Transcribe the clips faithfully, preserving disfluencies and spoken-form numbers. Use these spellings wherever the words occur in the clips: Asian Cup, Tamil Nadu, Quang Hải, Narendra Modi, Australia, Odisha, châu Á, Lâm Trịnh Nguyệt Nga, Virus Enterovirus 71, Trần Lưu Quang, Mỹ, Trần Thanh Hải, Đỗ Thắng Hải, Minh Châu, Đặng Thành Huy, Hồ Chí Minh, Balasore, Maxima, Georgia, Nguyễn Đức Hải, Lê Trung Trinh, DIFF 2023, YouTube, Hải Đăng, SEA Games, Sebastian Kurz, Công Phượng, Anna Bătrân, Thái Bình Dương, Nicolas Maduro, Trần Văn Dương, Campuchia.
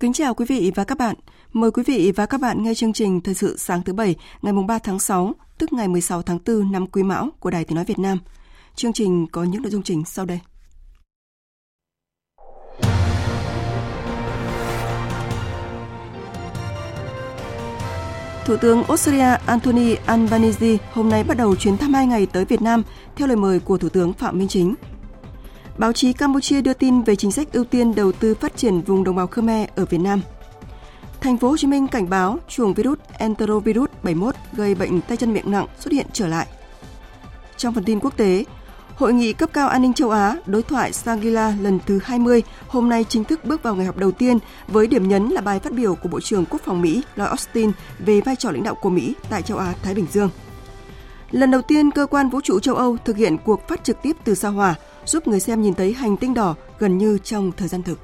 Kính chào quý vị và các bạn. Mời quý vị và các bạn nghe chương trình Thời sự sáng thứ Bảy ngày ba tháng sáu, tức ngày mười sáu tháng tư năm Quý Mão của Đài Tiếng Nói Việt Nam. Chương trình có những nội dung chính sau đây. Thủ tướng Australia Anthony Albanese hôm nay bắt đầu chuyến thăm hai ngày tới Việt Nam theo lời mời của Thủ tướng Phạm Minh Chính. Báo chí Campuchia đưa tin về chính sách ưu tiên đầu tư phát triển vùng đồng bào Khmer ở Việt Nam. Thành phố Hồ Chí Minh cảnh báo chuồng virus Enterovirus bảy mươi mốt gây bệnh tay chân miệng nặng xuất hiện trở lại. Trong phần tin quốc tế, Hội nghị cấp cao an ninh châu Á đối thoại Shangri-La lần thứ hai mươi hôm nay chính thức bước vào ngày họp đầu tiên với điểm nhấn là bài phát biểu của Bộ trưởng Quốc phòng Mỹ Lloyd Austin về vai trò lãnh đạo của Mỹ tại châu Á-Thái Bình Dương. Lần đầu tiên, cơ quan vũ trụ châu Âu thực hiện cuộc phát trực tiếp từ sao Hỏa, giúp người xem nhìn thấy hành tinh đỏ gần như trong thời gian thực.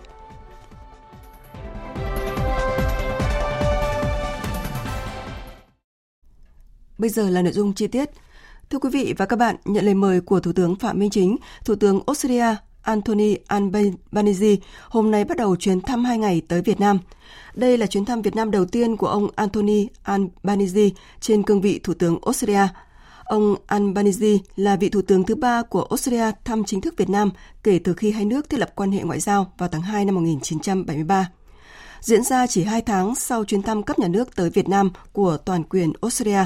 Bây giờ là nội dung chi tiết. Thưa quý vị và các bạn, nhận lời mời của Thủ tướng Phạm Minh Chính, Thủ tướng Australia Anthony Albanese hôm nay bắt đầu chuyến thăm hai ngày tới Việt Nam. Đây là chuyến thăm Việt Nam đầu tiên của ông Anthony Albanese trên cương vị Thủ tướng Australia. Ông Albanese là vị thủ tướng thứ ba của Australia thăm chính thức Việt Nam kể từ khi hai nước thiết lập quan hệ ngoại giao vào tháng hai năm một nghìn chín trăm bảy mươi ba. Diễn ra chỉ hai tháng sau chuyến thăm cấp nhà nước tới Việt Nam của toàn quyền Australia,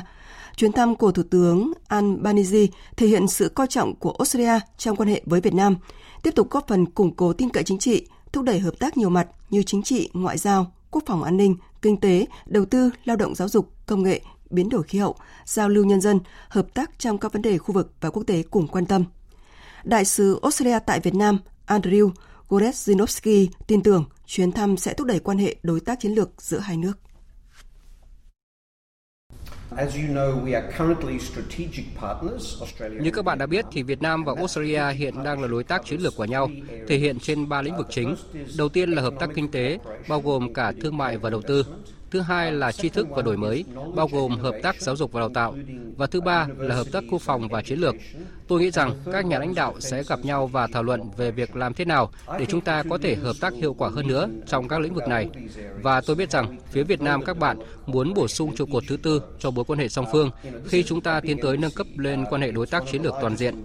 chuyến thăm của Thủ tướng Albanese thể hiện sự coi trọng của Australia trong quan hệ với Việt Nam, tiếp tục góp phần củng cố tin cậy chính trị, thúc đẩy hợp tác nhiều mặt như chính trị, ngoại giao, quốc phòng an ninh, kinh tế, đầu tư, lao động giáo dục, công nghệ, biến đổi khí hậu, giao lưu nhân dân, hợp tác trong các vấn đề khu vực và quốc tế cùng quan tâm. Đại sứ Australia tại Việt Nam, Andrew Goretz-Zinowski tin tưởng chuyến thăm sẽ thúc đẩy quan hệ đối tác chiến lược giữa hai nước. Như các bạn đã biết thì Việt Nam và Australia hiện đang là đối tác chiến lược của nhau, thể hiện trên ba lĩnh vực chính. Đầu tiên là hợp tác kinh tế, bao gồm cả thương mại và đầu tư. Thứ hai là tri thức và đổi mới, bao gồm hợp tác giáo dục và đào tạo. Và thứ ba là hợp tác quốc phòng và chiến lược. Tôi nghĩ rằng các nhà lãnh đạo sẽ gặp nhau và thảo luận về việc làm thế nào để chúng ta có thể hợp tác hiệu quả hơn nữa trong các lĩnh vực này. Và tôi biết rằng phía Việt Nam các bạn muốn bổ sung trụ cột thứ tư cho mối quan hệ song phương khi chúng ta tiến tới nâng cấp lên quan hệ đối tác chiến lược toàn diện.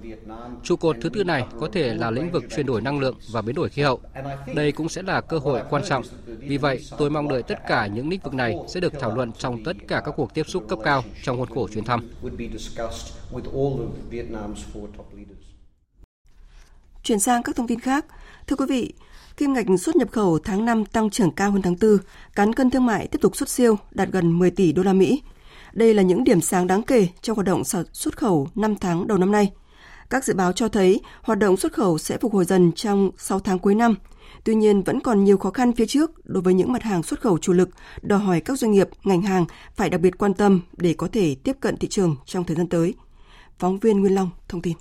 Trụ cột thứ tư này có thể là lĩnh vực chuyển đổi năng lượng và biến đổi khí hậu. Đây cũng sẽ là cơ hội quan trọng. Vì vậy, tôi mong đợi tất cả những lĩnh vực này sẽ được thảo luận trong tất cả các cuộc tiếp xúc cấp cao trong khuôn khổ chuyến thăm. Chuyển sang các thông tin khác. Thưa quý vị, kim ngạch xuất nhập khẩu tháng năm tăng trưởng cao hơn tháng tư, cán cân thương mại tiếp tục xuất siêu đạt gần mười tỷ đô la Mỹ. Đây là những điểm sáng đáng kể trong hoạt động xuất khẩu năm tháng đầu năm nay. Các dự báo cho thấy hoạt động xuất khẩu sẽ phục hồi dần trong sáu tháng cuối năm. Tuy nhiên, vẫn còn nhiều khó khăn phía trước đối với những mặt hàng xuất khẩu chủ lực, đòi hỏi các doanh nghiệp, ngành hàng phải đặc biệt quan tâm để có thể tiếp cận thị trường trong thời gian tới. Phóng viên Nguyên Long thông tin.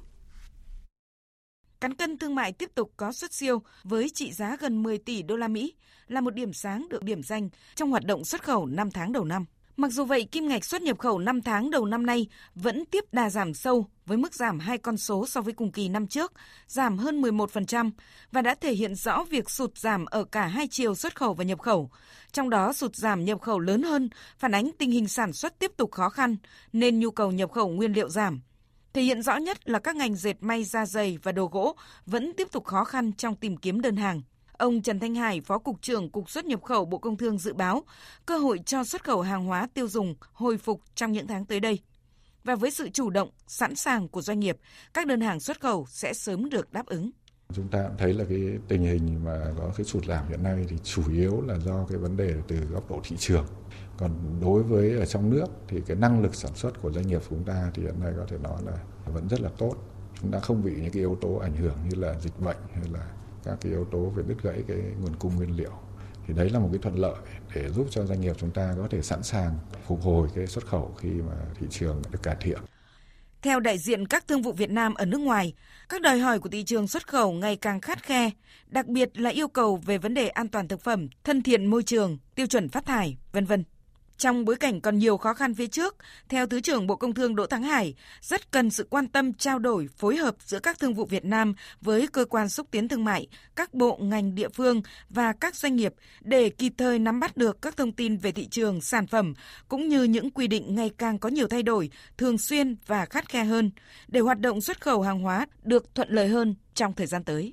Cán cân thương mại tiếp tục có xuất siêu với trị giá gần mười tỷ đô la Mỹ là một điểm sáng được điểm danh trong hoạt động xuất khẩu năm tháng đầu năm. Mặc dù vậy, kim ngạch xuất nhập khẩu năm tháng đầu năm nay vẫn tiếp đà giảm sâu với mức giảm hai con số so với cùng kỳ năm trước, giảm hơn mười một phần trăm và đã thể hiện rõ việc sụt giảm ở cả hai chiều xuất khẩu và nhập khẩu. Trong đó, sụt giảm nhập khẩu lớn hơn, phản ánh tình hình sản xuất tiếp tục khó khăn nên nhu cầu nhập khẩu nguyên liệu giảm. Thể hiện rõ nhất là các ngành dệt may, da giày và đồ gỗ vẫn tiếp tục khó khăn trong tìm kiếm đơn hàng. Ông Trần Thanh Hải, Phó Cục trưởng Cục xuất nhập khẩu Bộ Công Thương dự báo cơ hội cho xuất khẩu hàng hóa tiêu dùng hồi phục trong những tháng tới đây. Và với sự chủ động, sẵn sàng của doanh nghiệp, các đơn hàng xuất khẩu sẽ sớm được đáp ứng. Chúng ta cũng thấy là cái tình hình mà có cái sụt giảm hiện nay thì chủ yếu là do cái vấn đề từ góc độ thị trường. Còn đối với ở trong nước thì cái năng lực sản xuất của doanh nghiệp của chúng ta thì hiện nay có thể nói là vẫn rất là tốt. Chúng ta không bị những cái yếu tố ảnh hưởng như là dịch bệnh hay là các cái yếu tố về đứt gãy cái nguồn cung nguyên liệu. Thì đấy là một cái thuận lợi để giúp cho doanh nghiệp chúng ta có thể sẵn sàng phục hồi cái xuất khẩu khi mà thị trường được cải thiện. Theo đại diện các thương vụ Việt Nam ở nước ngoài, các đòi hỏi của thị trường xuất khẩu ngày càng khắt khe, đặc biệt là yêu cầu về vấn đề an toàn thực phẩm, thân thiện môi trường, tiêu chuẩn phát thải, vân vân. Trong bối cảnh còn nhiều khó khăn phía trước, theo Thứ trưởng Bộ Công Thương Đỗ Thắng Hải, rất cần sự quan tâm trao đổi, phối hợp giữa các thương vụ Việt Nam với cơ quan xúc tiến thương mại, các bộ ngành địa phương và các doanh nghiệp để kịp thời nắm bắt được các thông tin về thị trường, sản phẩm, cũng như những quy định ngày càng có nhiều thay đổi, thường xuyên và khắt khe hơn, để hoạt động xuất khẩu hàng hóa được thuận lợi hơn trong thời gian tới.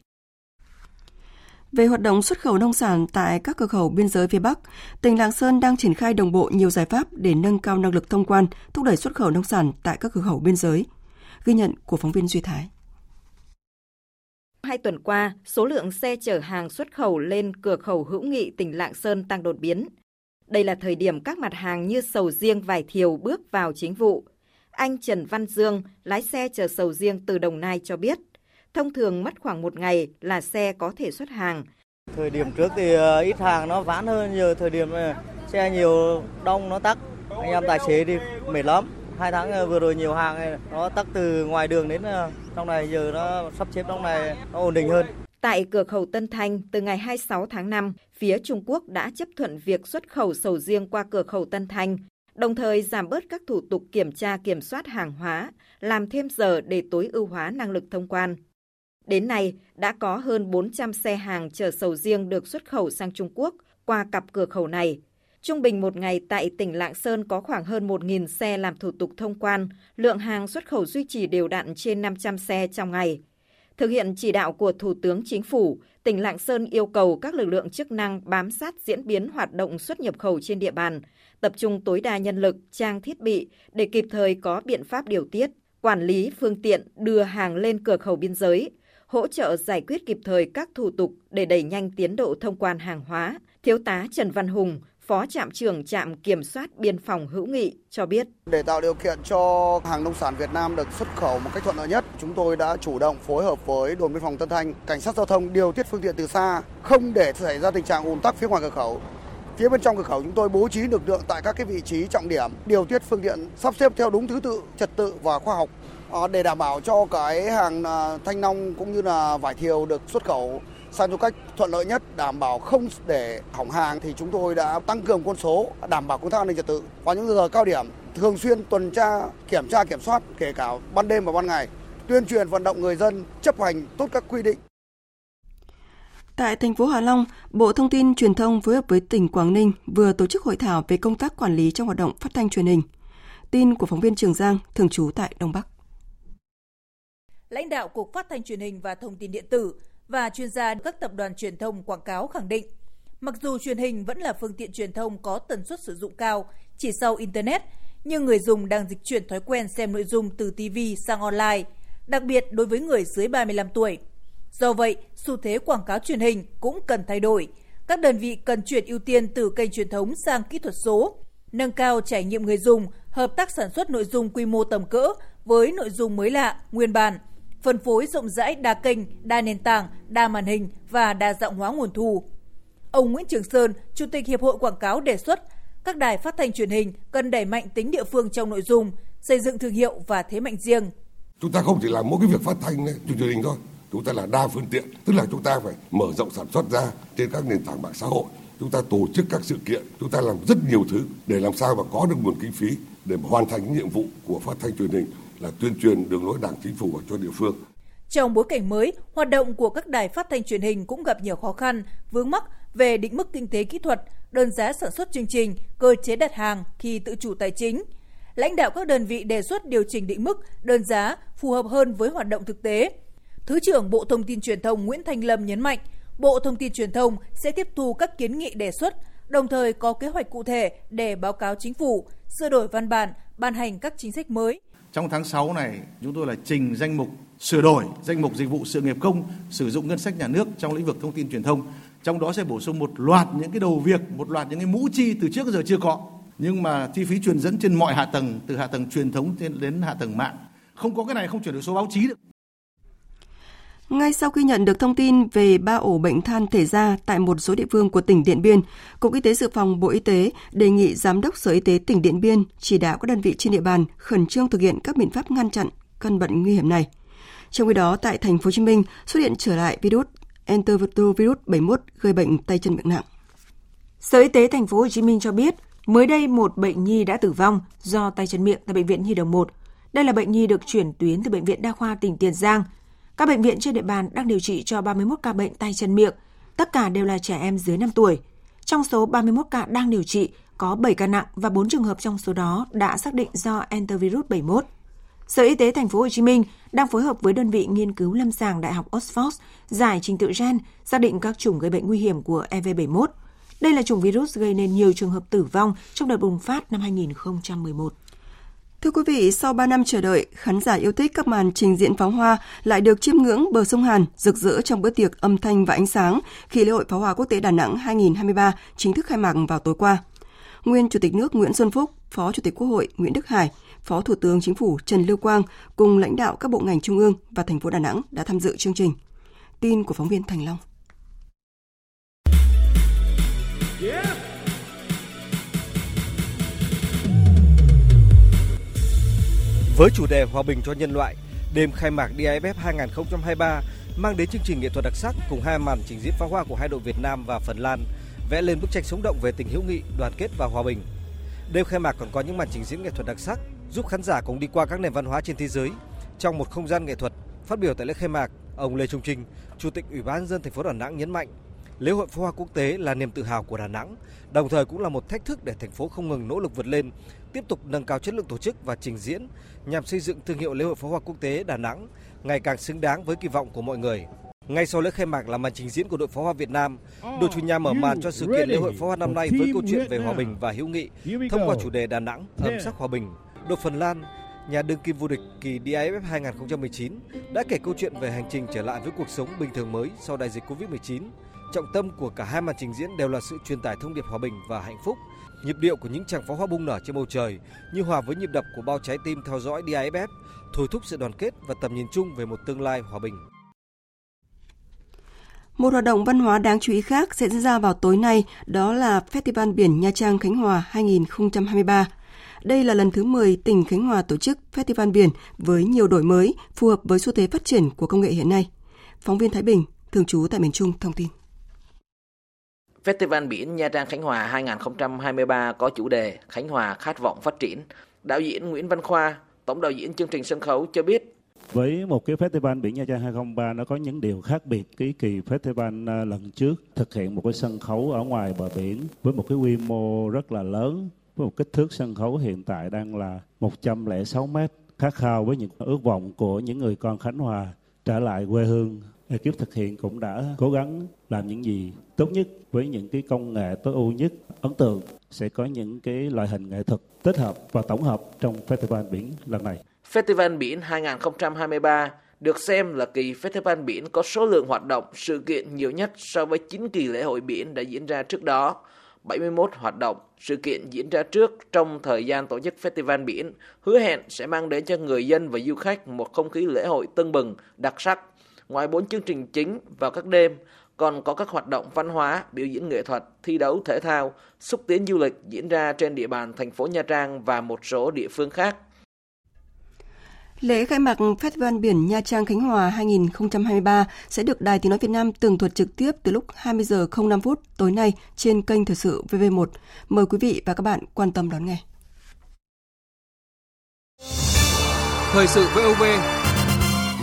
Về hoạt động xuất khẩu nông sản tại các cửa khẩu biên giới phía Bắc, tỉnh Lạng Sơn đang triển khai đồng bộ nhiều giải pháp để nâng cao năng lực thông quan, thúc đẩy xuất khẩu nông sản tại các cửa khẩu biên giới. Ghi nhận của phóng viên Duy Thái. Hai tuần qua, số lượng xe chở hàng xuất khẩu lên cửa khẩu hữu nghị tỉnh Lạng Sơn tăng đột biến. Đây là thời điểm các mặt hàng như sầu riêng, vải thiều bước vào chính vụ. Anh Trần Văn Dương, lái xe chở sầu riêng từ Đồng Nai cho biết, thông thường mất khoảng một ngày là xe có thể xuất hàng. Thời điểm trước thì ít hàng nó vãn hơn, giờ thời điểm xe nhiều đông nó tắc. Anh em tài xế đi mệt lắm. Hai tháng vừa rồi nhiều hàng nó tắc từ ngoài đường đến trong này, giờ nó sắp xếp trong này nó ổn định hơn. Tại cửa khẩu Tân Thanh, từ ngày hai mươi sáu tháng năm, phía Trung Quốc đã chấp thuận việc xuất khẩu sầu riêng qua cửa khẩu Tân Thanh, đồng thời giảm bớt các thủ tục kiểm tra kiểm soát hàng hóa, làm thêm giờ để tối ưu hóa năng lực thông quan. Đến nay, đã có hơn bốn trăm xe hàng chở sầu riêng được xuất khẩu sang Trung Quốc qua cặp cửa khẩu này. Trung bình một ngày tại tỉnh Lạng Sơn có khoảng hơn một nghìn xe làm thủ tục thông quan, lượng hàng xuất khẩu duy trì đều đặn trên năm trăm xe trong ngày. Thực hiện chỉ đạo của Thủ tướng Chính phủ, tỉnh Lạng Sơn yêu cầu các lực lượng chức năng bám sát diễn biến hoạt động xuất nhập khẩu trên địa bàn, tập trung tối đa nhân lực, trang thiết bị để kịp thời có biện pháp điều tiết, quản lý phương tiện đưa hàng lên cửa khẩu biên giới, hỗ trợ giải quyết kịp thời các thủ tục để đẩy nhanh tiến độ thông quan hàng hóa, Thiếu tá Trần Văn Hùng, Phó trạm trưởng trạm kiểm soát biên phòng hữu nghị cho biết. Để tạo điều kiện cho hàng nông sản Việt Nam được xuất khẩu một cách thuận lợi nhất, chúng tôi đã chủ động phối hợp với đồn biên phòng Tân Thanh, cảnh sát giao thông điều tiết phương tiện từ xa, không để xảy ra tình trạng ùn tắc phía ngoài cửa khẩu. Phía bên trong cửa khẩu chúng tôi bố trí lực lượng tại các cái vị trí trọng điểm, điều tiết phương tiện sắp xếp theo đúng thứ tự, trật tự và khoa học, để đảm bảo cho cái hàng thanh long cũng như là vải thiều được xuất khẩu sang du khách thuận lợi nhất, đảm bảo không để hỏng hàng thì chúng tôi đã tăng cường quân số, đảm bảo công tác an ninh trật tự. Vào những giờ cao điểm, thường xuyên tuần tra, kiểm tra, kiểm soát, kể cả ban đêm và ban ngày, tuyên truyền vận động người dân chấp hành tốt các quy định. Tại thành phố Hạ Long, Bộ Thông tin Truyền thông phối hợp với tỉnh Quảng Ninh vừa tổ chức hội thảo về công tác quản lý trong hoạt động phát thanh truyền hình. Tin của phóng viên Trường Giang, thường trú tại Đông Bắc. Lãnh đạo Cục Phát thanh Truyền hình và Thông tin Điện tử và chuyên gia các tập đoàn truyền thông quảng cáo khẳng định, mặc dù truyền hình vẫn là phương tiện truyền thông có tần suất sử dụng cao chỉ sau Internet, nhưng người dùng đang dịch chuyển thói quen xem nội dung từ ti vi sang online, đặc biệt đối với người dưới ba mươi lăm tuổi. Do vậy, xu thế quảng cáo truyền hình cũng cần thay đổi. Các đơn vị cần chuyển ưu tiên từ kênh truyền thống sang kỹ thuật số, nâng cao trải nghiệm người dùng, hợp tác sản xuất nội dung quy mô tầm cỡ với nội dung mới lạ, nguyên bản, phân phối rộng rãi đa kênh, đa nền tảng, đa màn hình và đa dạng hóa nguồn thu. Ông Nguyễn Trường Sơn, Chủ tịch Hiệp hội Quảng cáo đề xuất các đài phát thanh truyền hình cần đẩy mạnh tính địa phương trong nội dung, xây dựng thương hiệu và thế mạnh riêng. Chúng ta không chỉ làm mỗi cái việc phát thanh truyền hình thôi, chúng ta là đa phương tiện, tức là chúng ta phải mở rộng sản xuất ra trên các nền tảng mạng xã hội, chúng ta tổ chức các sự kiện, chúng ta làm rất nhiều thứ để làm sao mà có được nguồn kinh phí để mà hoàn thành những nhiệm vụ của phát thanh truyền hình là tuyên truyền đường lối Đảng, Chính phủ và cho địa phương. Trong bối cảnh mới, hoạt động của các đài phát thanh truyền hình cũng gặp nhiều khó khăn, vướng mắc về định mức kinh tế kỹ thuật, đơn giá sản xuất chương trình, cơ chế đặt hàng khi tự chủ tài chính. Lãnh đạo các đơn vị đề xuất điều chỉnh định mức, đơn giá phù hợp hơn với hoạt động thực tế. Thứ trưởng Bộ Thông tin Truyền thông Nguyễn Thanh Lâm nhấn mạnh, Bộ Thông tin Truyền thông sẽ tiếp thu các kiến nghị đề xuất, đồng thời có kế hoạch cụ thể để báo cáo Chính phủ, sửa đổi văn bản, ban hành các chính sách mới. Trong tháng sáu này, chúng tôi là trình danh mục sửa đổi, danh mục dịch vụ sự nghiệp công sử dụng ngân sách nhà nước trong lĩnh vực thông tin truyền thông. Trong đó sẽ bổ sung một loạt những cái đầu việc, một loạt những cái mũ chi từ trước giờ chưa có. Nhưng mà chi phí truyền dẫn trên mọi hạ tầng, từ hạ tầng truyền thống đến hạ tầng mạng. Không có cái này không chuyển đổi số báo chí được. Ngay sau khi nhận được thông tin về ba ổ bệnh than thể ra tại một số địa phương của tỉnh Điện Biên, Cục Y tế Dự phòng Bộ Y tế đề nghị Giám đốc Sở Y tế tỉnh Điện Biên chỉ đạo các đơn vị trên địa bàn khẩn trương thực hiện các biện pháp ngăn chặn căn bệnh nguy hiểm này. Trong khi đó, tại Thành phố Hồ Chí Minh xuất hiện trở lại virus Enterovirus bảy mươi mốt gây bệnh tay chân miệng nặng. Sở Y tế Thành phố Hồ Chí Minh cho biết, mới đây một bệnh nhi đã tử vong do tay chân miệng tại Bệnh viện Nhi Đồng một. Đây là bệnh nhi được chuyển tuyến từ Bệnh viện Đa khoa tỉnh Tiền Giang. Các bệnh viện trên địa bàn đang điều trị cho ba mươi mốt ca bệnh tay chân miệng, tất cả đều là trẻ em dưới năm tuổi. Trong số ba mươi mốt ca đang điều trị, có bảy ca nặng và bốn trường hợp trong số đó đã xác định do Enterovirus bảy mươi mốt. Sở Y tế Thành phố Hồ Chí Minh đang phối hợp với đơn vị nghiên cứu lâm sàng Đại học Oxford giải trình tự gen xác định các chủng gây bệnh nguy hiểm của E V bảy mươi mốt. Đây là chủng virus gây nên nhiều trường hợp tử vong trong đợt bùng phát năm hai không một một. Thưa quý vị, sau ba năm chờ đợi, khán giả yêu thích các màn trình diễn pháo hoa lại được chiêm ngưỡng bờ sông Hàn rực rỡ trong bữa tiệc âm thanh và ánh sáng khi lễ hội pháo hoa quốc tế Đà Nẵng hai không hai ba chính thức khai mạc vào tối qua. Nguyên Chủ tịch nước Nguyễn Xuân Phúc, Phó Chủ tịch Quốc hội Nguyễn Đức Hải, Phó Thủ tướng Chính phủ Trần Lưu Quang cùng lãnh đạo các bộ ngành trung ương và thành phố Đà Nẵng đã tham dự chương trình. Tin của phóng viên Thành Long. Yeah. Với chủ đề Hòa bình cho nhân loại, đêm khai mạc đê i ép hai không hai ba mang đến chương trình nghệ thuật đặc sắc cùng hai màn trình diễn pháo hoa của hai đội Việt Nam và Phần Lan, vẽ lên bức tranh sống động về tình hữu nghị, đoàn kết và hòa bình. Đêm khai mạc còn có những màn trình diễn nghệ thuật đặc sắc giúp khán giả cùng đi qua các nền văn hóa trên thế giới trong một không gian nghệ thuật. Phát biểu tại lễ khai mạc, ông Lê Trung Trinh, Chủ tịch Ủy ban nhân dân thành phố Đà Nẵng nhấn mạnh, lễ hội pháo hoa quốc tế là niềm tự hào của Đà Nẵng, đồng thời cũng là một thách thức để thành phố không ngừng nỗ lực vượt lên, tiếp tục nâng cao chất lượng tổ chức và trình diễn nhằm xây dựng thương hiệu lễ hội pháo hoa quốc tế Đà Nẵng ngày càng xứng đáng với kỳ vọng của mọi người. Ngay sau lễ khai mạc là màn trình diễn của đội pháo hoa Việt Nam, đội chủ nhà mở màn cho sự kiện lễ hội pháo hoa năm nay với câu chuyện về hòa bình và hữu nghị thông qua chủ đề Đà Nẵng ấm sắc hòa bình. Đội Phần Lan, nhà đương kim vô địch kỳ đê i ép hai không một chín, đã kể câu chuyện về hành trình trở lại với cuộc sống bình thường mới sau đại dịch covid mười chín. Trọng tâm của cả hai màn trình diễn đều là sự truyền tải thông điệp hòa bình và hạnh phúc. Nhịp điệu của những tràng pháo hoa bung nở trên bầu trời như hòa với nhịp đập của bao trái tim theo dõi đê i ép, thôi thúc sự đoàn kết và tầm nhìn chung về một tương lai hòa bình. Một hoạt động văn hóa đáng chú ý khác sẽ diễn ra vào tối nay, đó là Festival Biển Nha Trang Khánh Hòa hai không hai ba. Đây là lần thứ mười tỉnh Khánh Hòa tổ chức Festival Biển với nhiều đổi mới phù hợp với xu thế phát triển của công nghệ hiện nay. Phóng viên Thái Bình, thường trú tại miền Trung thông tin. Festival Biển Nha Trang Khánh Hòa hai không hai ba có chủ đề Khánh Hòa khát vọng phát triển. Đạo diễn Nguyễn Văn Khoa, tổng đạo diễn chương trình sân khấu cho biết. Với một cái Festival Biển Nha Trang hai không ba nó có những điều khác biệt. Cái kỳ Festival lần trước thực hiện một cái sân khấu ở ngoài bờ biển với một cái quy mô rất là lớn, với một kích thước sân khấu hiện tại đang là một trăm lẻ sáu mét, khát khao với những ước vọng của những người con Khánh Hòa trở lại quê hương. Ekip thực hiện cũng đã cố gắng làm những gì tốt nhất với những cái công nghệ tối ưu nhất, ấn tượng. Sẽ có những cái loại hình nghệ thuật tích hợp và tổng hợp trong Festival Biển lần này. Festival Biển hai không hai ba được xem là kỳ Festival Biển có số lượng hoạt động, sự kiện nhiều nhất so với chín kỳ lễ hội biển đã diễn ra trước đó. bảy mươi mốt hoạt động, sự kiện diễn ra trước trong thời gian tổ chức Festival Biển hứa hẹn sẽ mang đến cho người dân và du khách một không khí lễ hội tưng bừng, đặc sắc. Ngoài bốn chương trình chính vào các đêm, còn có các hoạt động văn hóa, biểu diễn nghệ thuật, thi đấu thể thao, xúc tiến du lịch diễn ra trên địa bàn thành phố Nha Trang và một số địa phương khác. Lễ khai mạc Festival Biển Nha Trang Khánh Hòa hai không hai ba sẽ được Đài Tiếng Nói Việt Nam tường thuật trực tiếp từ lúc hai mươi giờ không năm phút tối nay trên kênh Thời sự vê vê một. Mời quý vị và các bạn quan tâm đón nghe. Thời sự vê o vê,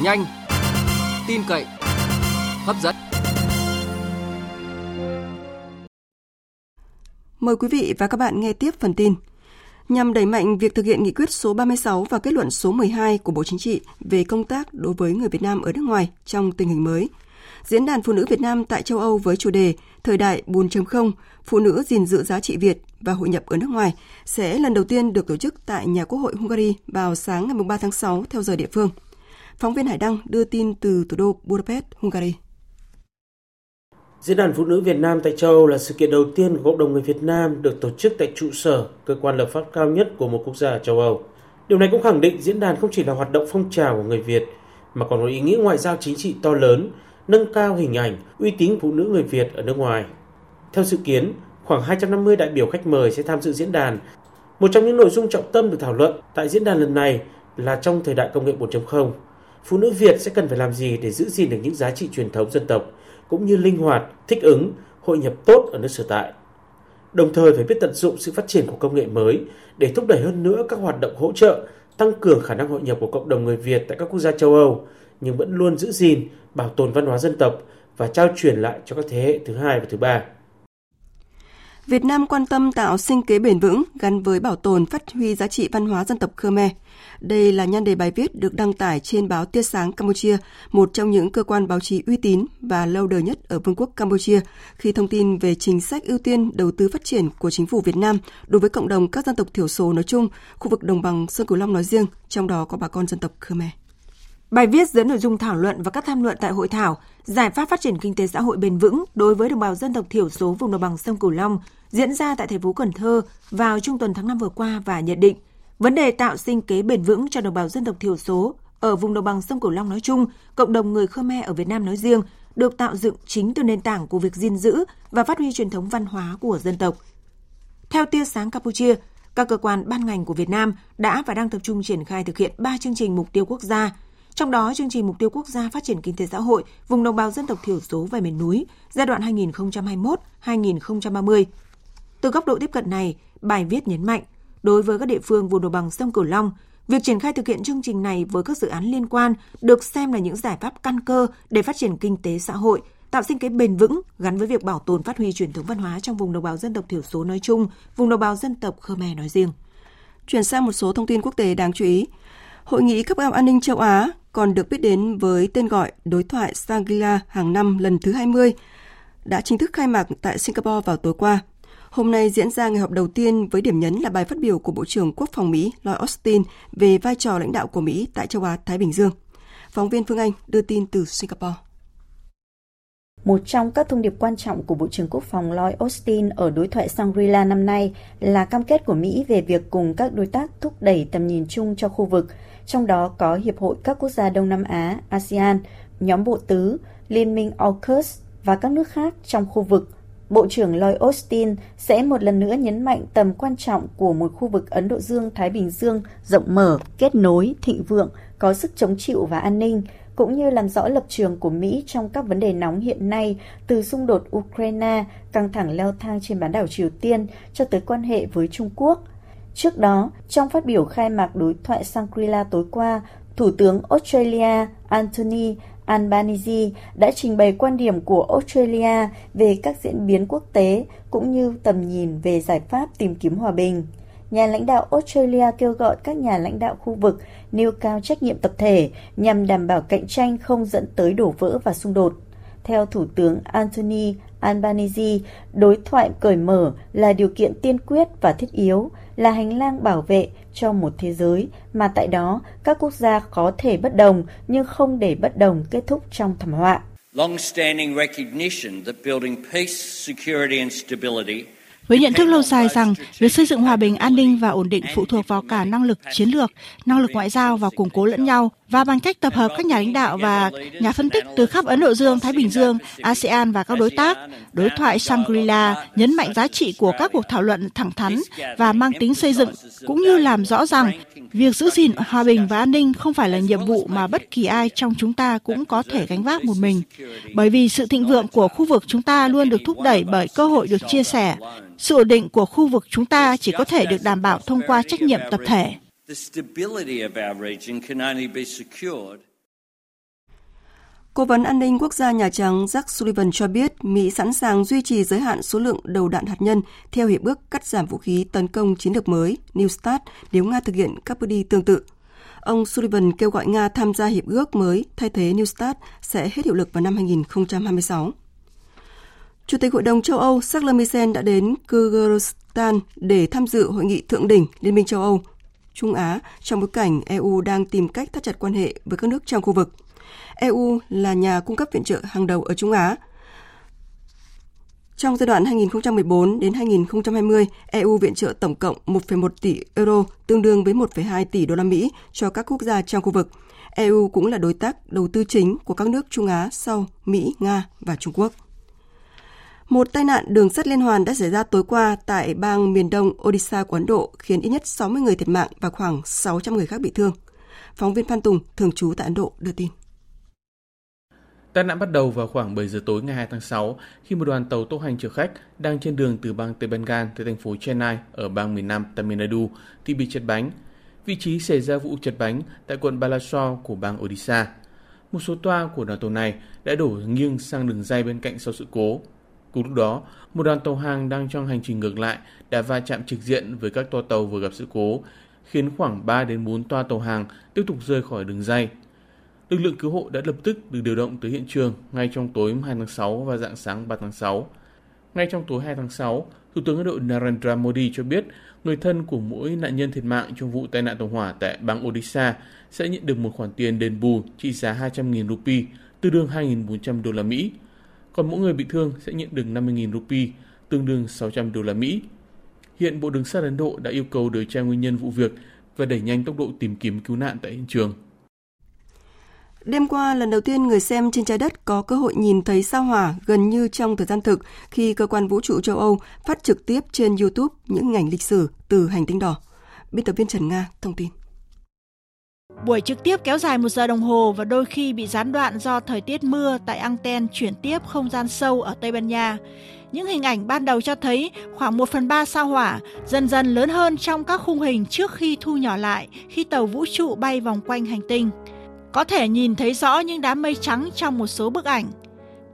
nhanh, tin cậy, hấp dẫn. Mời quý vị và các bạn nghe tiếp phần tin. Nhằm đẩy mạnh việc thực hiện nghị quyết số ba mươi sáu và kết luận số mười hai của Bộ Chính trị về công tác đối với người Việt Nam ở nước ngoài trong tình hình mới, Diễn đàn Phụ nữ Việt Nam tại châu Âu với chủ đề thời đại bốn chấm không, phụ nữ gìn giữ giá trị Việt và hội nhập ở nước ngoài sẽ lần đầu tiên được tổ chức tại Nhà Quốc hội Hungary vào sáng ngày ba tháng sáu theo giờ địa phương. Phóng viên Hải Đăng đưa tin từ thủ đô Budapest, Hungary. Diễn đàn Phụ nữ Việt Nam tại châu Âu là sự kiện đầu tiên của cộng đồng người Việt Nam được tổ chức tại trụ sở, cơ quan lập pháp cao nhất của một quốc gia ở châu Âu. Điều này cũng khẳng định diễn đàn không chỉ là hoạt động phong trào của người Việt, mà còn có ý nghĩa ngoại giao chính trị to lớn, nâng cao hình ảnh, uy tín phụ nữ người Việt ở nước ngoài. Theo dự kiến, khoảng hai trăm năm mươi đại biểu khách mời sẽ tham dự diễn đàn. Một trong những nội dung trọng tâm được thảo luận tại diễn đàn lần này là trong thời đại công nghệ bốn chấm không, phụ nữ Việt sẽ cần phải làm gì để giữ gìn được những giá trị truyền thống dân tộc, cũng như linh hoạt, thích ứng, hội nhập tốt ở nước sở tại. Đồng thời phải biết tận dụng sự phát triển của công nghệ mới để thúc đẩy hơn nữa các hoạt động hỗ trợ, tăng cường khả năng hội nhập của cộng đồng người Việt tại các quốc gia châu Âu, nhưng vẫn luôn giữ gìn, bảo tồn văn hóa dân tộc và trao truyền lại cho các thế hệ thứ hai và thứ ba. Việt Nam quan tâm tạo sinh kế bền vững gắn với bảo tồn phát huy giá trị văn hóa dân tộc Khmer. Đây là nhan đề bài viết được đăng tải trên báo Tia Sáng Campuchia, một trong những cơ quan báo chí uy tín và lâu đời nhất ở Vương quốc Campuchia, khi thông tin về chính sách ưu tiên đầu tư phát triển của chính phủ Việt Nam đối với cộng đồng các dân tộc thiểu số nói chung, khu vực đồng bằng Sông Cửu Long nói riêng, trong đó có bà con dân tộc Khmer. Bài viết dẫn nội dung thảo luận và các tham luận tại hội thảo Giải pháp phát triển kinh tế xã hội bền vững đối với đồng bào dân tộc thiểu số vùng đồng bằng sông Cửu Long diễn ra tại thành phố Cần Thơ vào trung tuần tháng năm vừa qua và nhận định vấn đề tạo sinh kế bền vững cho đồng bào dân tộc thiểu số ở vùng đồng bằng sông Cửu Long nói chung, cộng đồng người Khmer ở Việt Nam nói riêng được tạo dựng chính từ nền tảng của việc gìn giữ và phát huy truyền thống văn hóa của dân tộc. Theo Tia Sáng Campuchia, các cơ quan ban ngành của Việt Nam đã và đang tập trung triển khai thực hiện ba chương trình mục tiêu quốc gia. Trong đó, chương trình Mục tiêu Quốc gia Phát triển Kinh tế Xã hội vùng đồng bào dân tộc thiểu số và miền núi giai đoạn hai nghìn không trăm hai mươi mốt đến hai nghìn không trăm ba mươi. Từ góc độ tiếp cận này, bài viết nhấn mạnh, đối với các địa phương vùng đồng bằng sông Cửu Long, việc triển khai thực hiện chương trình này với các dự án liên quan được xem là những giải pháp căn cơ để phát triển kinh tế xã hội, tạo sinh kế bền vững gắn với việc bảo tồn phát huy truyền thống văn hóa trong vùng đồng bào dân tộc thiểu số nói chung, vùng đồng bào dân tộc Khmer nói riêng. Chuyển sang một số thông tin quốc tế đáng chú ý. Hội nghị cấp cao an ninh châu Á, còn được biết đến với tên gọi đối thoại Shangri-La hàng năm lần thứ hai mươi, đã chính thức khai mạc tại Singapore vào tối qua. Hôm nay diễn ra ngày họp đầu tiên với điểm nhấn là bài phát biểu của Bộ trưởng Quốc phòng Mỹ Lloyd Austin về vai trò lãnh đạo của Mỹ tại châu Á-Thái Bình Dương. Phóng viên Phương Anh đưa tin từ Singapore. Một trong các thông điệp quan trọng của Bộ trưởng Quốc phòng Lloyd Austin ở đối thoại Shangri-La năm nay là cam kết của Mỹ về việc cùng các đối tác thúc đẩy tầm nhìn chung cho khu vực, trong đó có Hiệp hội các quốc gia Đông Nam Á, a sê an, nhóm bộ tứ, Liên minh a ukus và các nước khác trong khu vực. Bộ trưởng Lloyd Austin sẽ một lần nữa nhấn mạnh tầm quan trọng của một khu vực Ấn Độ Dương-Thái Bình Dương rộng mở, kết nối, thịnh vượng, có sức chống chịu và an ninh, cũng như làm rõ lập trường của Mỹ trong các vấn đề nóng hiện nay, từ xung đột Ukraine, căng thẳng leo thang trên bán đảo Triều Tiên cho tới quan hệ với Trung Quốc. Trước đó, trong phát biểu khai mạc đối thoại Shangri-La tối qua, Thủ tướng Australia Anthony Albanese đã trình bày quan điểm của Australia về các diễn biến quốc tế cũng như tầm nhìn về giải pháp tìm kiếm hòa bình. Nhà lãnh đạo Australia kêu gọi các nhà lãnh đạo khu vực nêu cao trách nhiệm tập thể nhằm đảm bảo cạnh tranh không dẫn tới đổ vỡ và xung đột. Theo Thủ tướng Anthony Albanese, đối thoại cởi mở là điều kiện tiên quyết và thiết yếu, là hành lang bảo vệ cho một thế giới mà tại đó các quốc gia có thể bất đồng nhưng không để bất đồng kết thúc trong thảm họa. Với nhận thức lâu dài rằng việc xây dựng hòa bình, an ninh và ổn định phụ thuộc vào cả năng lực chiến lược, năng lực ngoại giao và củng cố lẫn nhau, và bằng cách tập hợp các nhà lãnh đạo và nhà phân tích từ khắp Ấn Độ Dương, Thái Bình Dương, a sê an và các đối tác, đối thoại Shangri-La nhấn mạnh giá trị của các cuộc thảo luận thẳng thắn và mang tính xây dựng, cũng như làm rõ rằng việc giữ gìn hòa bình và an ninh không phải là nhiệm vụ mà bất kỳ ai trong chúng ta cũng có thể gánh vác một mình, bởi vì sự thịnh vượng của khu vực chúng ta luôn được thúc đẩy bởi cơ hội được chia sẻ. Sự ổn định của khu vực chúng ta chỉ có thể được đảm bảo thông qua trách nhiệm tập thể. Cố vấn an ninh quốc gia Nhà Trắng Jack Sullivan cho biết Mỹ sẵn sàng duy trì giới hạn số lượng đầu đạn hạt nhân theo hiệp ước cắt giảm vũ khí tấn công chiến lược mới New Start nếu Nga thực hiện các bước đi tương tự. Ông Sullivan kêu gọi Nga tham gia hiệp ước mới thay thế New Start sẽ hết hiệu lực vào năm hai nghìn không trăm hai mươi sáu. Chủ tịch Hội đồng châu Âu Sacks Lamisen đã đến Kyrgyzstan để tham dự hội nghị thượng đỉnh Liên minh châu Âu, Trung Á trong bối cảnh e u đang tìm cách thắt chặt quan hệ với các nước trong khu vực. e u là nhà cung cấp viện trợ hàng đầu ở Trung Á. Trong giai đoạn hai không một bốn đến hai không hai không, e u viện trợ tổng cộng một phẩy một tỷ euro, tương đương với một phẩy hai tỷ đô la Mỹ cho các quốc gia trong khu vực. e u cũng là đối tác đầu tư chính của các nước Trung Á sau Mỹ, Nga và Trung Quốc. Một tai nạn đường sắt liên hoàn đã xảy ra tối qua tại bang miền đông Odisha của Ấn Độ, khiến ít nhất sáu mươi người thiệt mạng và khoảng sáu trăm người khác bị thương. Phóng viên Phan Tùng, thường trú tại Ấn Độ, đưa tin. Tai nạn bắt đầu vào khoảng bảy giờ tối ngày hai tháng sáu, khi một đoàn tàu tốc hành chở khách đang trên đường từ bang Tây Bengal tới thành phố Chennai ở bang miền Nam Tamil Nadu thì bị chật bánh. Vị trí xảy ra vụ chật bánh tại quận Balasore của bang Odisha. Một số toa của đoàn tàu này đã đổ nghiêng sang đường ray bên cạnh sau sự cố. Cùng lúc đó, một đoàn tàu hàng đang trong hành trình ngược lại đã va chạm trực diện với các toa tàu vừa gặp sự cố, khiến khoảng ba đến bốn toa tàu hàng tiếp tục rơi khỏi đường ray. Lực lượng cứu hộ đã lập tức được điều động tới hiện trường ngay trong tối hai tháng sáu và rạng sáng ba tháng sáu. Ngay trong tối hai tháng sáu, Thủ tướng Ấn Độ Narendra Modi cho biết người thân của mỗi nạn nhân thiệt mạng trong vụ tai nạn tàu hỏa tại bang Odisha sẽ nhận được một khoản tiền đền bù trị giá hai trăm nghìn rupee, tương đương hai nghìn bốn trăm đô la Mỹ. Còn mỗi người bị thương sẽ nhận được năm mươi nghìn rupee, tương đương sáu trăm đô la Mỹ. Hiện Bộ Đường sắt Ấn Độ đã yêu cầu điều tra nguyên nhân vụ việc và đẩy nhanh tốc độ tìm kiếm cứu nạn tại hiện trường. Đêm qua, lần đầu tiên người xem trên trái đất có cơ hội nhìn thấy sao hỏa gần như trong thời gian thực khi cơ quan vũ trụ châu Âu phát trực tiếp trên YouTube những hình ảnh lịch sử từ hành tinh đỏ. Biên tập viên Trần Nga thông tin. Buổi trực tiếp kéo dài một giờ đồng hồ và đôi khi bị gián đoạn do thời tiết mưa tại anten chuyển tiếp không gian sâu ở Tây Ban Nha. Những hình ảnh ban đầu cho thấy khoảng một phần ba sao hỏa dần dần lớn hơn trong các khung hình trước khi thu nhỏ lại khi tàu vũ trụ bay vòng quanh hành tinh. Có thể nhìn thấy rõ những đám mây trắng trong một số bức ảnh.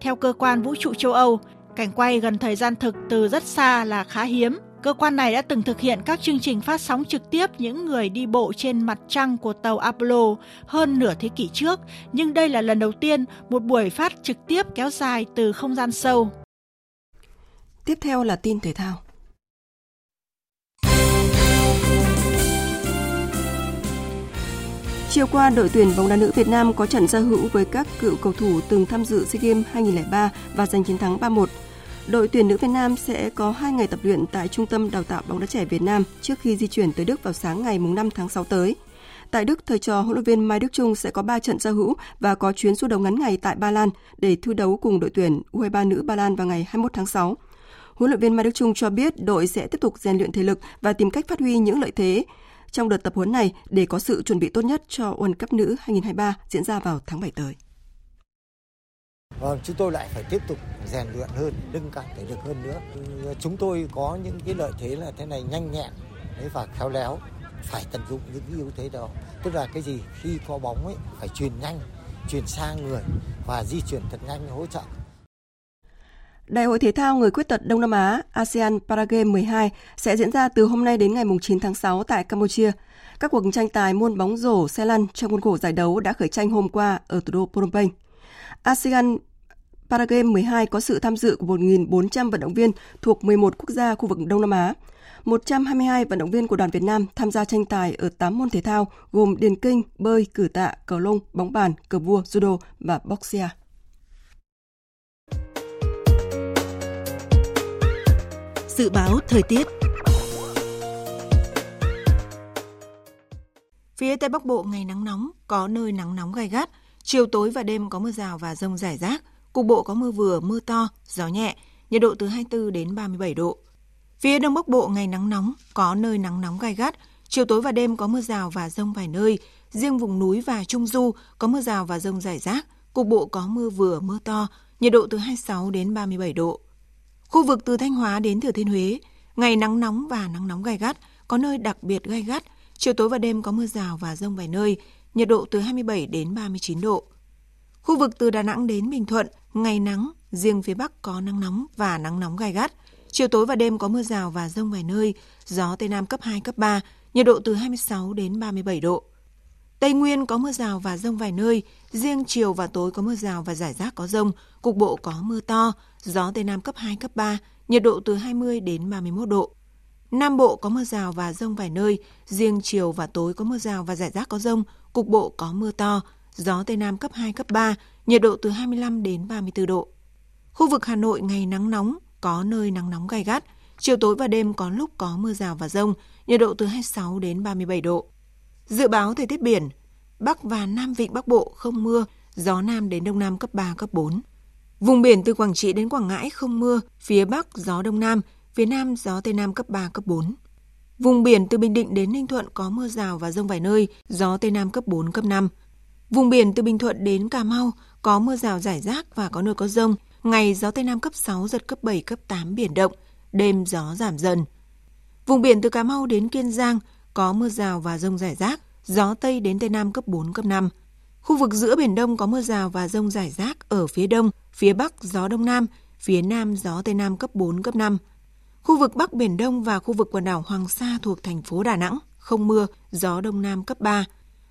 Theo cơ quan vũ trụ châu Âu, cảnh quay gần thời gian thực từ rất xa là khá hiếm. Cơ quan này đã từng thực hiện các chương trình phát sóng trực tiếp những người đi bộ trên mặt trăng của tàu Apollo hơn nửa thế kỷ trước, nhưng đây là lần đầu tiên một buổi phát trực tiếp kéo dài từ không gian sâu. Tiếp theo là tin thể thao. Chiều qua, đội tuyển bóng đá nữ Việt Nam có trận giao hữu với các cựu cầu thủ từng tham dự SEA Games hai không không ba và giành chiến thắng ba một. Đội tuyển nữ Việt Nam sẽ có hai ngày tập luyện tại Trung tâm Đào tạo bóng đá trẻ Việt Nam trước khi di chuyển tới Đức vào sáng ngày năm tháng sáu tới. Tại Đức, thầy trò huấn luyện viên Mai Đức Chung sẽ có ba trận giao hữu và có chuyến du đấu ngắn ngày tại Ba Lan để thi đấu cùng đội tuyển u hai ba nữ Ba Lan vào ngày hai mươi mốt tháng sáu. Huấn luyện viên Mai Đức Chung cho biết đội sẽ tiếp tục rèn luyện thể lực và tìm cách phát huy những lợi thế trong đợt tập huấn này để có sự chuẩn bị tốt nhất cho World Cup nữ hai không hai ba diễn ra vào tháng bảy tới. Vâng, chúng tôi lại phải tiếp tục rèn luyện hơn, nâng cao thể lực hơn nữa. Chúng tôi có những cái lợi thế là thế này, nhanh nhẹn và khéo léo, phải tận dụng những ưu thế đó. Tức là cái gì? Khi có bóng ấy phải chuyền nhanh, chuyền xa người và di chuyển thật nhanh hỗ trợ. Đại hội thể thao người khuyết tật Đông Nam Á ASEAN Paragame mười hai sẽ diễn ra từ hôm nay đến ngày chín tháng sáu tại Campuchia. Các cuộc tranh tài môn bóng rổ xe lăn trong khuôn khổ giải đấu đã khởi tranh hôm qua ở thủ đô Phnom Penh. ASEAN Paragame mười hai có sự tham dự của một nghìn bốn trăm vận động viên thuộc mười một quốc gia khu vực Đông Nam Á. một trăm hai mươi hai vận động viên của đoàn Việt Nam tham gia tranh tài ở tám môn thể thao gồm điền kinh, bơi, cử tạ, cầu lông, bóng bàn, cờ vua, judo và boxia. Dự báo thời tiết. Phía Tây Bắc Bộ ngày nắng nóng, có nơi nắng nóng gay gắt. Chiều tối và đêm có mưa rào và dông rải rác. Cục bộ có mưa vừa, mưa to, gió nhẹ. Nhiệt độ từ hai mươi bốn đến ba mươi bảy độ. Phía Đông Bắc Bộ ngày nắng nóng, có nơi nắng nóng gay gắt. Chiều tối và đêm có mưa rào và dông vài nơi. Riêng vùng núi và Trung Du có mưa rào và dông rải rác. Cục bộ có mưa vừa, mưa to. Nhiệt độ từ hai mươi sáu đến ba mươi bảy độ. Khu vực từ Thanh Hóa đến Thừa Thiên Huế, ngày nắng nóng và nắng nóng gay gắt, có nơi đặc biệt gay gắt, chiều tối và đêm có mưa rào và dông vài nơi, nhiệt độ từ hai mươi bảy đến ba mươi chín độ. Khu vực từ Đà Nẵng đến Bình Thuận, ngày nắng, riêng phía Bắc có nắng nóng và nắng nóng gay gắt, chiều tối và đêm có mưa rào và dông vài nơi, gió Tây Nam cấp hai, cấp ba, nhiệt độ từ hai mươi sáu đến ba mươi bảy độ. Tây Nguyên có mưa rào và dông vài nơi, riêng chiều và tối có mưa rào và rải rác có dông, cục bộ có mưa to, gió Tây Nam cấp hai, cấp ba, nhiệt độ từ hai mươi đến ba mươi mốt độ. Nam Bộ có mưa rào và dông vài nơi, riêng chiều và tối có mưa rào và rải rác có dông, cục bộ có mưa to, gió Tây Nam cấp hai, cấp ba, nhiệt độ từ hai mươi lăm đến ba mươi tư độ. Khu vực Hà Nội ngày nắng nóng, có nơi nắng nóng gay gắt, chiều tối và đêm có lúc có mưa rào và dông, nhiệt độ từ hai mươi sáu đến ba mươi bảy độ. Dự báo thời tiết biển, Bắc và Nam Vịnh Bắc Bộ không mưa, gió Nam đến Đông Nam cấp ba, cấp bốn. Vùng biển từ Quảng Trị đến Quảng Ngãi không mưa, phía Bắc gió Đông Nam, phía Nam gió Tây Nam cấp ba, cấp bốn. Vùng biển từ Bình Định đến Ninh Thuận có mưa rào và dông vài nơi, gió Tây Nam cấp bốn, cấp năm. Vùng biển từ Bình Thuận đến Cà Mau có mưa rào rải rác và có nơi có dông, ngày gió Tây Nam cấp sáu, giật cấp bảy, cấp tám biển động, đêm gió giảm dần. Vùng biển từ Cà Mau đến Kiên Giang có mưa rào và dông rải rác, gió Tây đến Tây Nam cấp bốn, cấp năm. Khu vực giữa Biển Đông có mưa rào và dông rải rác ở phía Đông, phía Bắc gió Đông Nam, phía Nam gió Tây Nam cấp bốn, cấp năm. Khu vực Bắc Biển Đông và khu vực quần đảo Hoàng Sa thuộc thành phố Đà Nẵng không mưa, gió Đông Nam cấp ba.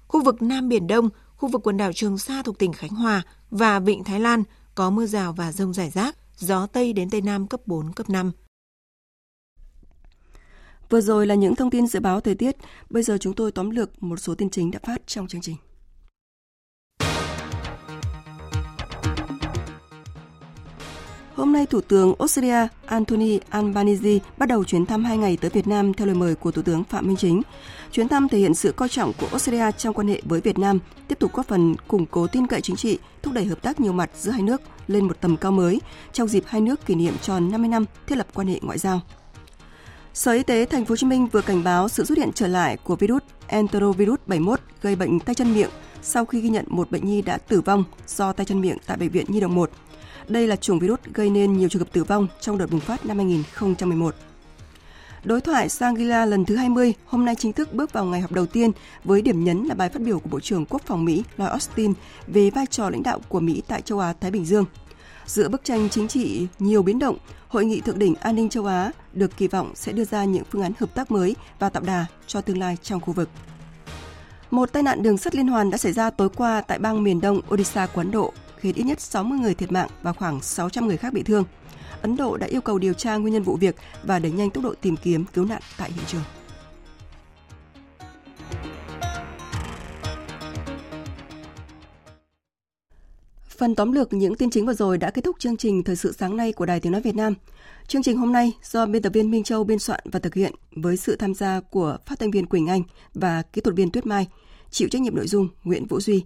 Khu vực Nam Biển Đông, khu vực quần đảo Trường Sa thuộc tỉnh Khánh Hòa và Vịnh Thái Lan có mưa rào và dông rải rác, gió Tây đến Tây Nam cấp bốn, cấp năm. Vừa rồi là những thông tin dự báo thời tiết. Bây giờ chúng tôi tóm lược một số tin chính đã phát trong chương trình. Hôm nay, Thủ tướng Australia Anthony Albanese bắt đầu chuyến thăm hai ngày tới Việt Nam theo lời mời của Thủ tướng Phạm Minh Chính. Chuyến thăm thể hiện sự coi trọng của Australia trong quan hệ với Việt Nam, tiếp tục góp phần củng cố tin cậy chính trị, thúc đẩy hợp tác nhiều mặt giữa hai nước lên một tầm cao mới trong dịp hai nước kỷ niệm tròn năm mươi năm thiết lập quan hệ ngoại giao. Sở Y tế Thành phố Hồ Chí Minh vừa cảnh báo sự xuất hiện trở lại của virus Enterovirus bảy mươi mốt gây bệnh tay chân miệng sau khi ghi nhận một bệnh nhi đã tử vong do tay chân miệng tại Bệnh viện Nhi đồng một. Đây là chủng virus gây nên nhiều trường hợp tử vong trong đợt bùng phát năm hai không một một. Đối thoại Shangri-La lần thứ hai mươi hôm nay chính thức bước vào ngày họp đầu tiên với điểm nhấn là bài phát biểu của Bộ trưởng Quốc phòng Mỹ Lloyd Austin về vai trò lãnh đạo của Mỹ tại châu Á-Thái Bình Dương. Giữa bức tranh chính trị nhiều biến động, Hội nghị Thượng đỉnh An ninh châu Á được kỳ vọng sẽ đưa ra những phương án hợp tác mới và tạo đà cho tương lai trong khu vực. Một tai nạn đường sắt liên hoàn đã xảy ra tối qua tại bang miền đông Odisha của Ấn Độ, khiến ít nhất sáu mươi người thiệt mạng và khoảng sáu trăm người khác bị thương. Ấn Độ đã yêu cầu điều tra nguyên nhân vụ việc và đẩy nhanh tốc độ tìm kiếm cứu nạn tại hiện trường. Phần tóm lược những tin chính vừa rồi đã kết thúc chương trình Thời sự sáng nay của Đài Tiếng Nói Việt Nam. Chương trình hôm nay do biên tập viên Minh Châu biên soạn và thực hiện với sự tham gia của phát thanh viên Quỳnh Anh và kỹ thuật viên Tuyết Mai, chịu trách nhiệm nội dung Nguyễn Vũ Duy.